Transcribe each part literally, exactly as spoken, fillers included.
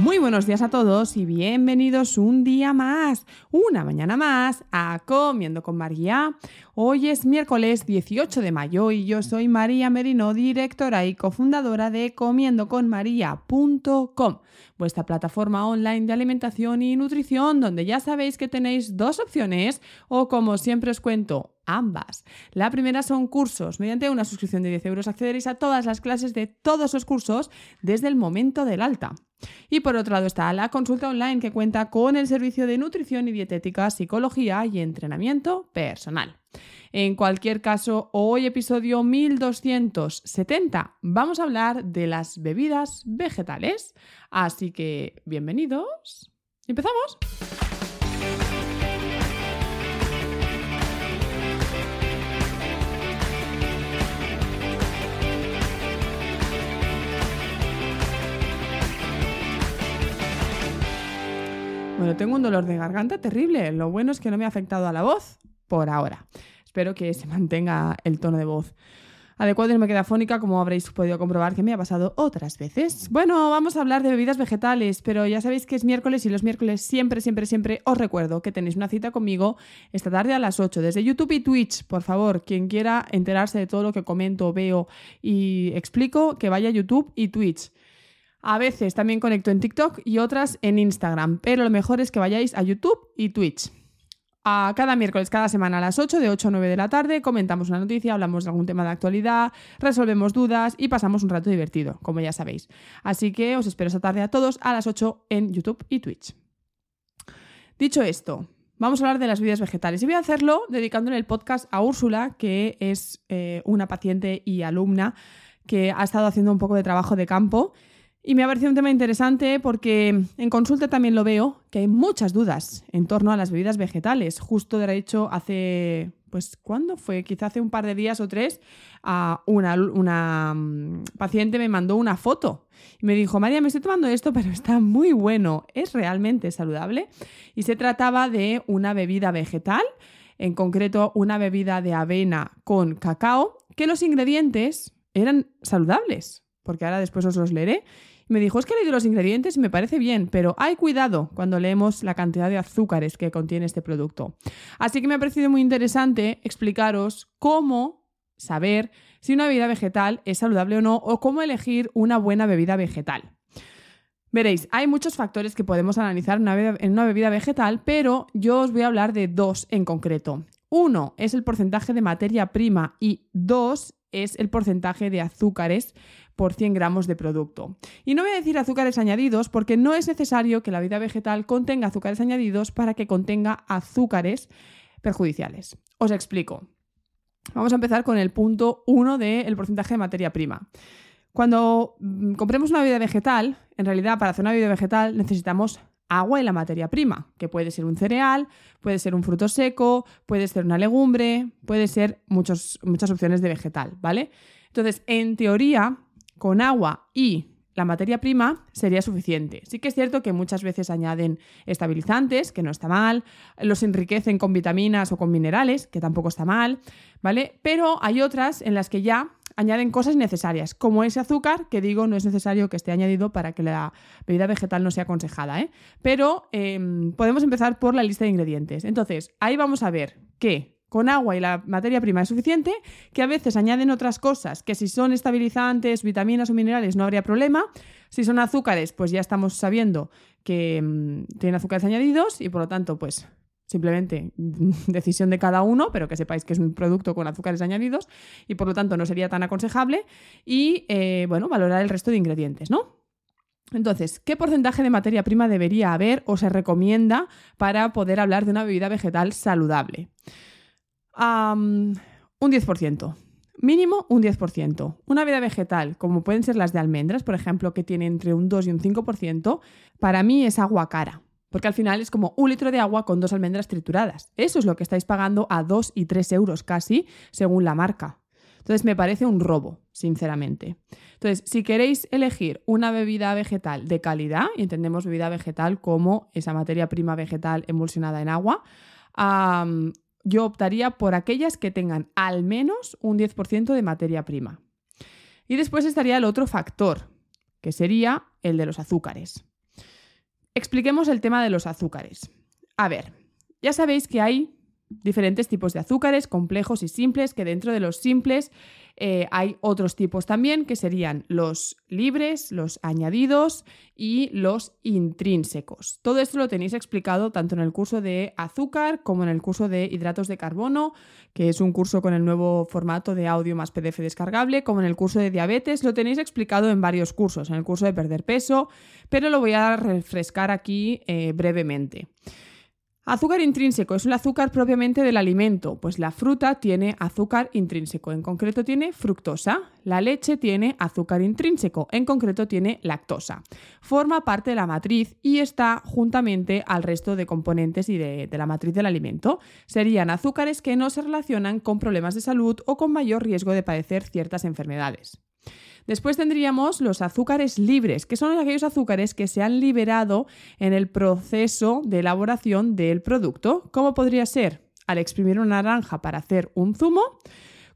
Muy buenos días a todos y bienvenidos un día más, una mañana más, a Comiendo con María. Hoy es miércoles dieciocho de mayo y yo soy María Merino, directora y cofundadora de comiendo con maria punto com, vuestra plataforma online de alimentación y nutrición, donde ya sabéis que tenéis dos opciones, o como siempre os cuento, ambas. La primera son cursos. Mediante una suscripción de diez euros accederéis a todas las clases de todos los cursos desde el momento del alta. Y por otro lado está la consulta online, que cuenta con el servicio de nutrición y dietética, psicología y entrenamiento personal. En cualquier caso, hoy episodio mil doscientos setenta, vamos a hablar de las bebidas vegetales. Así que, bienvenidos. ¡Empezamos! Bueno, tengo un dolor de garganta terrible. Lo bueno es que no me ha afectado a la voz por ahora. Espero que se mantenga el tono de voz adecuado y no me queda fónica, como habréis podido comprobar que me ha pasado otras veces. Bueno, vamos a hablar de bebidas vegetales, pero ya sabéis que es miércoles y los miércoles siempre, siempre, siempre os recuerdo que tenéis una cita conmigo esta tarde a las ocho desde YouTube y Twitch. Por favor, quien quiera enterarse de todo lo que comento, veo y explico, que vaya a YouTube y Twitch. A veces también conecto en TikTok y otras en Instagram, pero lo mejor es que vayáis a YouTube y Twitch. A cada miércoles, cada semana a las ocho, de ocho a nueve de la tarde, comentamos una noticia, hablamos de algún tema de actualidad, resolvemos dudas y pasamos un rato divertido, como ya sabéis. Así que os espero esta tarde a todos a las ocho en YouTube y Twitch. Dicho esto, vamos a hablar de las bebidas vegetales y voy a hacerlo dedicándole el podcast a Úrsula, que es eh, una paciente y alumna que ha estado haciendo un poco de trabajo de campo. Y me ha parecido un tema interesante porque en consulta también lo veo, que hay muchas dudas en torno a las bebidas vegetales. Justo de hecho hace, pues ¿cuándo fue? Quizá hace un par de días o tres, a una, una paciente me mandó una foto y me dijo: María, me estoy tomando esto, pero está muy bueno, es realmente saludable. Y se trataba de una bebida vegetal, en concreto una bebida de avena con cacao, que los ingredientes eran saludables, porque ahora después os los leeré. Me dijo: es que he leído los ingredientes y me parece bien, pero hay cuidado cuando leemos la cantidad de azúcares que contiene este producto. Así que me ha parecido muy interesante explicaros cómo saber si una bebida vegetal es saludable o no, o cómo elegir una buena bebida vegetal. Veréis, hay muchos factores que podemos analizar en una bebida, en una bebida vegetal, pero yo os voy a hablar de dos en concreto. Uno es el porcentaje de materia prima y dos es el porcentaje de azúcares por cien gramos de producto. Y no voy a decir azúcares añadidos porque no es necesario que la bebida vegetal contenga azúcares añadidos para que contenga azúcares perjudiciales. Os explico. Vamos a empezar con el punto uno del porcentaje de materia prima. Cuando compremos una bebida vegetal, en realidad para hacer una bebida vegetal necesitamos agua y la materia prima, que puede ser un cereal, puede ser un fruto seco, puede ser una legumbre, puede ser muchos, muchas opciones de vegetal, ¿vale? Entonces, en teoría, con agua y la materia prima sería suficiente. Sí que es cierto que muchas veces añaden estabilizantes, que no está mal, los enriquecen con vitaminas o con minerales, que tampoco está mal, ¿vale? Pero hay otras en las que ya añaden cosas necesarias, como ese azúcar, que digo, no es necesario que esté añadido para que la bebida vegetal no sea aconsejada, ¿eh? Pero eh, podemos empezar por la lista de ingredientes. Entonces, ahí vamos a ver que con agua y la materia prima es suficiente, que a veces añaden otras cosas, que si son estabilizantes, vitaminas o minerales no habría problema. Si son azúcares, pues ya estamos sabiendo que mmm, tienen azúcares añadidos y por lo tanto, pues Simplemente decisión de cada uno, pero que sepáis que es un producto con azúcares añadidos y por lo tanto no sería tan aconsejable. Y eh, bueno, valorar el resto de ingredientes, ¿no? Entonces, ¿qué porcentaje de materia prima debería haber o se recomienda para poder hablar de una bebida vegetal saludable? Um, un diez por ciento. Mínimo un diez por ciento. Una bebida vegetal, como pueden ser las de almendras, por ejemplo, que tiene entre un dos y un cinco por ciento, para mí es agua cara. Porque al final es como un litro de agua con dos almendras trituradas. Eso es lo que estáis pagando a dos y tres euros casi, según la marca. Entonces me parece un robo, sinceramente. Entonces, si queréis elegir una bebida vegetal de calidad, y entendemos bebida vegetal como esa materia prima vegetal emulsionada en agua, um, yo optaría por aquellas que tengan al menos un diez por ciento de materia prima. Y después estaría el otro factor, que sería el de los azúcares. Expliquemos el tema de los azúcares. A ver, ya sabéis que hay diferentes tipos de azúcares, complejos y simples, que dentro de los simples eh, hay otros tipos también, que serían los libres, los añadidos y los intrínsecos. Todo esto lo tenéis explicado tanto en el curso de azúcar como en el curso de hidratos de carbono, que es un curso con el nuevo formato de audio más P D F descargable, como en el curso de diabetes. Lo tenéis explicado en varios cursos, en el curso de perder peso, pero lo voy a refrescar aquí eh, brevemente. Azúcar intrínseco es el azúcar propiamente del alimento, pues la fruta tiene azúcar intrínseco, en concreto tiene fructosa, la leche tiene azúcar intrínseco, en concreto tiene lactosa. Forma parte de la matriz y está juntamente al resto de componentes y de, de la matriz del alimento. Serían azúcares que no se relacionan con problemas de salud o con mayor riesgo de padecer ciertas enfermedades. Después tendríamos los azúcares libres, que son aquellos azúcares que se han liberado en el proceso de elaboración del producto, como podría ser al exprimir una naranja para hacer un zumo,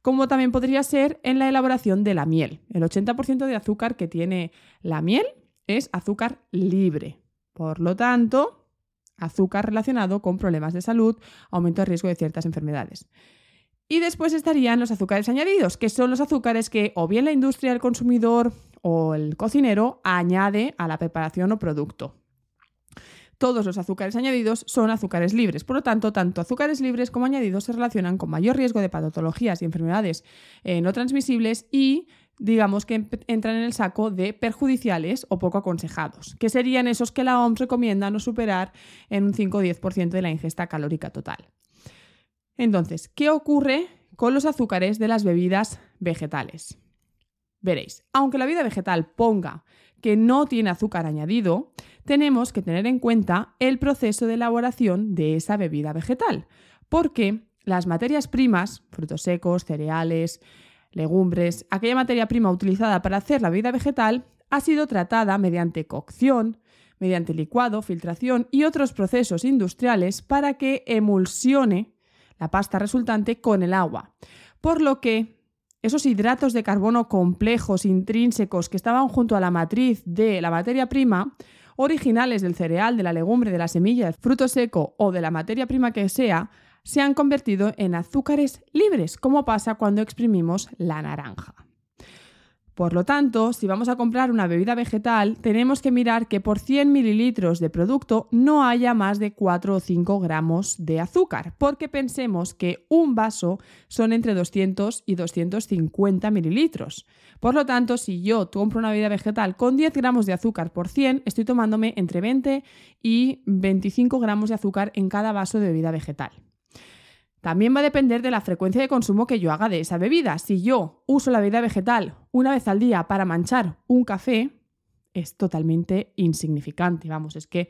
como también podría ser en la elaboración de la miel. El ochenta por ciento de azúcar que tiene la miel es azúcar libre. Por lo tanto, azúcar relacionado con problemas de salud, aumento de riesgo de ciertas enfermedades. Y después estarían los azúcares añadidos, que son los azúcares que o bien la industria, el consumidor o el cocinero añade a la preparación o producto. Todos los azúcares añadidos son azúcares libres, por lo tanto, tanto azúcares libres como añadidos se relacionan con mayor riesgo de patologías y enfermedades eh, no transmisibles y digamos que entran en el saco de perjudiciales o poco aconsejados, que serían esos que la O M S recomienda no superar en un cinco o diez por ciento de la ingesta calórica total. Entonces, ¿qué ocurre con los azúcares de las bebidas vegetales? Veréis, aunque la bebida vegetal ponga que no tiene azúcar añadido, tenemos que tener en cuenta el proceso de elaboración de esa bebida vegetal, porque las materias primas, frutos secos, cereales, legumbres, aquella materia prima utilizada para hacer la bebida vegetal ha sido tratada mediante cocción, mediante licuado, filtración y otros procesos industriales para que emulsione la pasta resultante con el agua. Por lo que esos hidratos de carbono complejos, intrínsecos, que estaban junto a la matriz de la materia prima, originales del cereal, de la legumbre, de la semilla, del fruto seco o de la materia prima que sea, se han convertido en azúcares libres, como pasa cuando exprimimos la naranja. Por lo tanto, si vamos a comprar una bebida vegetal, tenemos que mirar que por cien mililitros de producto no haya más de cuatro o cinco gramos de azúcar, porque pensemos que un vaso son entre doscientos y doscientos cincuenta mililitros. Por lo tanto, si yo compro una bebida vegetal con diez gramos de azúcar por cien, estoy tomándome entre veinte y veinticinco gramos de azúcar en cada vaso de bebida vegetal. También va a depender de la frecuencia de consumo que yo haga de esa bebida. Si yo uso la bebida vegetal una vez al día para manchar un café, es totalmente insignificante. Vamos, es que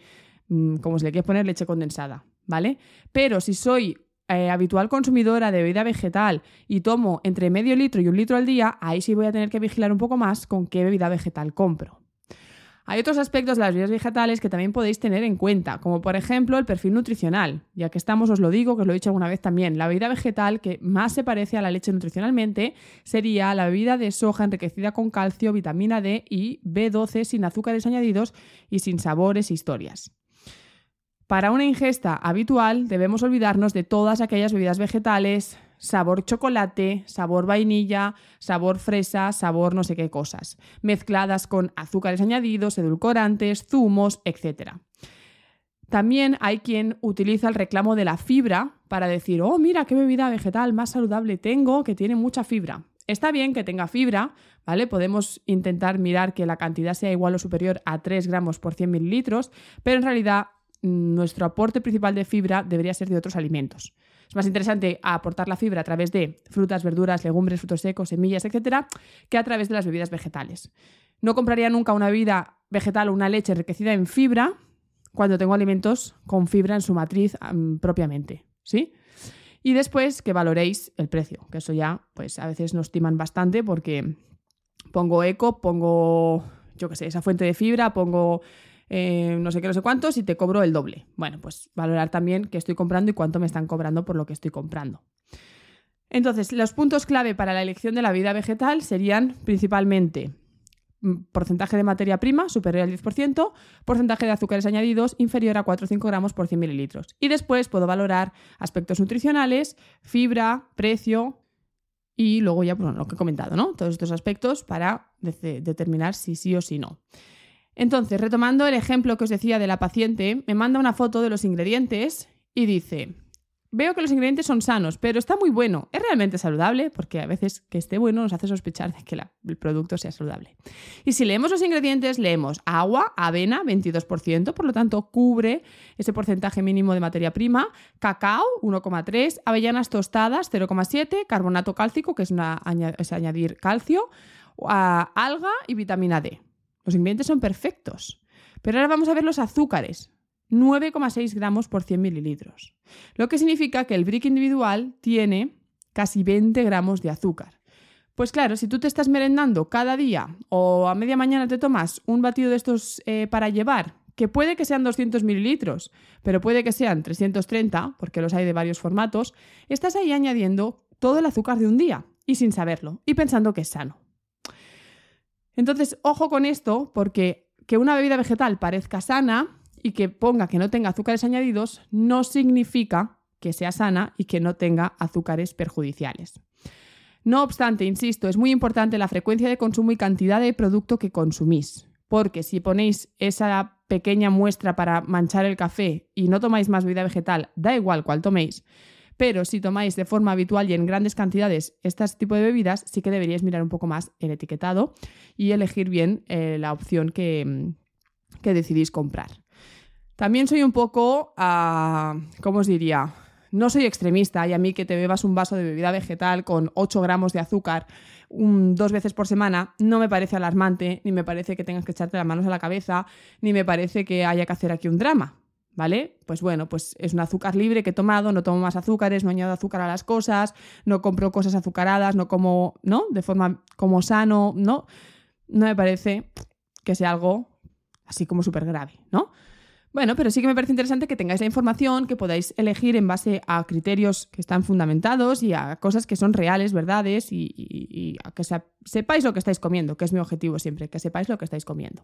mmm, como se le quiere poner leche condensada, ¿vale? Pero si soy eh, habitual consumidora de bebida vegetal y tomo entre medio litro y un litro al día, ahí sí voy a tener que vigilar un poco más con qué bebida vegetal compro. Hay otros aspectos de las bebidas vegetales que también podéis tener en cuenta, como por ejemplo el perfil nutricional. Ya que estamos, os lo digo, que os lo he dicho alguna vez también, la bebida vegetal que más se parece a la leche nutricionalmente sería la bebida de soja enriquecida con calcio, vitamina D y B doce sin azúcares añadidos y sin sabores e historias. Para una ingesta habitual debemos olvidarnos de todas aquellas bebidas vegetales sabor chocolate, sabor vainilla, sabor fresa, sabor no sé qué cosas, mezcladas con azúcares añadidos, edulcorantes, zumos, etcétera. También hay quien utiliza el reclamo de la fibra para decir, oh, mira qué bebida vegetal más saludable tengo, que tiene mucha fibra. Está bien que tenga fibra, ¿vale? Podemos intentar mirar que la cantidad sea igual o superior a tres gramos por cien mililitros, pero en realidad nuestro aporte principal de fibra debería ser de otros alimentos. Es más interesante aportar la fibra a través de frutas, verduras, legumbres, frutos secos, semillas, etcétera, que a través de las bebidas vegetales. No compraría nunca una bebida vegetal o una leche enriquecida en fibra cuando tengo alimentos con fibra en su matriz um, propiamente, ¿sí? Y después que valoréis el precio, que eso ya pues a veces nos timan bastante porque pongo eco, pongo, yo qué sé, esa fuente de fibra, pongo... Eh, no sé qué, no sé cuántos y te cobro el doble. Bueno, pues valorar también qué estoy comprando y cuánto me están cobrando por lo que estoy comprando. Entonces, los puntos clave para la elección de la bebida vegetal serían principalmente porcentaje de materia prima superior al diez por ciento, porcentaje de azúcares añadidos inferior a cuatro o cinco gramos por cien mililitros. Y después puedo valorar aspectos nutricionales, fibra, precio y luego ya bueno, lo que he comentado, ¿no? Todos estos aspectos para de- determinar si sí o si no. Entonces, retomando el ejemplo que os decía de la paciente, me manda una foto de los ingredientes y dice, veo que los ingredientes son sanos, pero está muy bueno. ¿Es realmente saludable? Porque a veces que esté bueno nos hace sospechar de que la, el producto sea saludable. Y si leemos los ingredientes, leemos agua, avena, veintidós por ciento, por lo tanto cubre ese porcentaje mínimo de materia prima, cacao, uno coma tres, avellanas tostadas, cero coma siete, carbonato cálcico, que es, una, es añadir calcio, a, alga y vitamina D. Los ingredientes son perfectos. Pero ahora vamos a ver los azúcares. nueve coma seis gramos por cien mililitros. Lo que significa que el brick individual tiene casi veinte gramos de azúcar. Pues claro, si tú te estás merendando cada día o a media mañana te tomas un batido de estos eh, para llevar, que puede que sean doscientos mililitros, pero puede que sean trescientos treinta, porque los hay de varios formatos, estás ahí añadiendo todo el azúcar de un día y sin saberlo y pensando que es sano. Entonces, ojo con esto, porque que una bebida vegetal parezca sana y que ponga que no tenga azúcares añadidos no significa que sea sana y que no tenga azúcares perjudiciales. No obstante, insisto, es muy importante la frecuencia de consumo y cantidad de producto que consumís, porque si ponéis esa pequeña muestra para manchar el café y no tomáis más bebida vegetal, da igual cuál toméis, pero si tomáis de forma habitual y en grandes cantidades este tipo de bebidas, sí que deberíais mirar un poco más el etiquetado y elegir bien eh, la opción que, que decidís comprar. También soy un poco, uh, ¿cómo os diría? No soy extremista y a mí que te bebas un vaso de bebida vegetal con ocho gramos de azúcar un, dos veces por semana no me parece alarmante, ni me parece que tengas que echarte las manos a la cabeza, ni me parece que haya que hacer aquí un drama. ¿Vale? Pues bueno, pues es un azúcar libre que he tomado, no tomo más azúcares, no añado azúcar a las cosas, no compro cosas azucaradas, no como, ¿no? De forma como sano, ¿no? No me parece que sea algo así como súper grave, ¿no? Bueno, pero sí que me parece interesante que tengáis la información, que podáis elegir en base a criterios que están fundamentados y a cosas que son reales, verdades, y, y, y a que sepáis lo que estáis comiendo, que es mi objetivo siempre, que sepáis lo que estáis comiendo.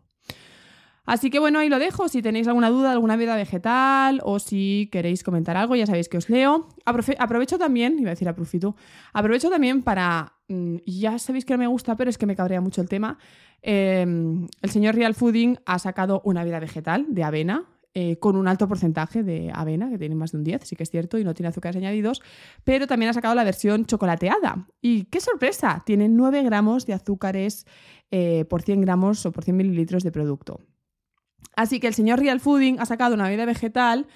Así que bueno, ahí lo dejo. Si tenéis alguna duda de alguna vida vegetal o si queréis comentar algo, ya sabéis que os leo. Aprofe- aprovecho también, iba a decir aprofito, aprovecho también para, mmm, ya sabéis que no me gusta, pero es que me cabrea mucho el tema. Eh, el señor Real Fooding ha sacado una vida vegetal de avena, eh, con un alto porcentaje de avena, que tiene más de un diez, sí que es cierto, y no tiene azúcares añadidos, pero también ha sacado la versión chocolateada. Y qué sorpresa, tiene nueve gramos de azúcares eh, por cien gramos o por cien mililitros de producto. Así que el señor Real Fooding ha sacado una bebida vegetal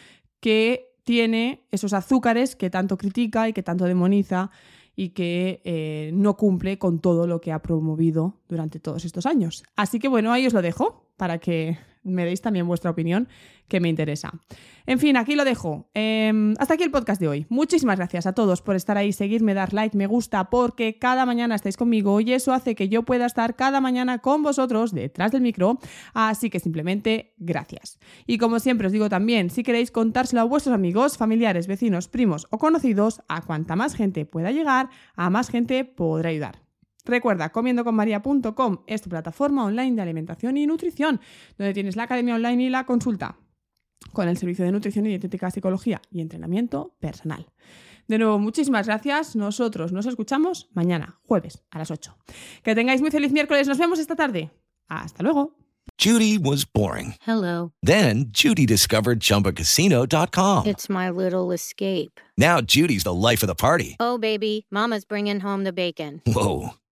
que tiene esos azúcares que tanto critica y que tanto demoniza y que eh, no cumple con todo lo que ha promovido durante todos estos años. Así que bueno, ahí os lo dejo para que me deis también vuestra opinión, que me interesa. En fin, aquí lo dejo. Eh, hasta aquí el podcast de hoy. Muchísimas gracias a todos por estar ahí, seguirme, dar like, me gusta, porque cada mañana estáis conmigo y eso hace que yo pueda estar cada mañana con vosotros detrás del micro. Así que simplemente gracias. Y como siempre os digo también, si queréis contárselo a vuestros amigos, familiares, vecinos, primos o conocidos, a cuanta más gente pueda llegar, a más gente podrá ayudar. Recuerda, comiendo con María punto com es tu plataforma online de alimentación y nutrición, donde tienes la academia online y la consulta con el servicio de nutrición y dietética, psicología y entrenamiento personal. De nuevo, muchísimas gracias. Nosotros nos escuchamos mañana, jueves, a las ocho. Que tengáis muy feliz miércoles. Nos vemos esta tarde. Hasta luego. Judy was boring. Hello. Then Judy discovered Chumba Casino dot com. It's my little escape. Now Judy's the life of the party. Oh, baby, mama's bringing home the bacon. Whoa,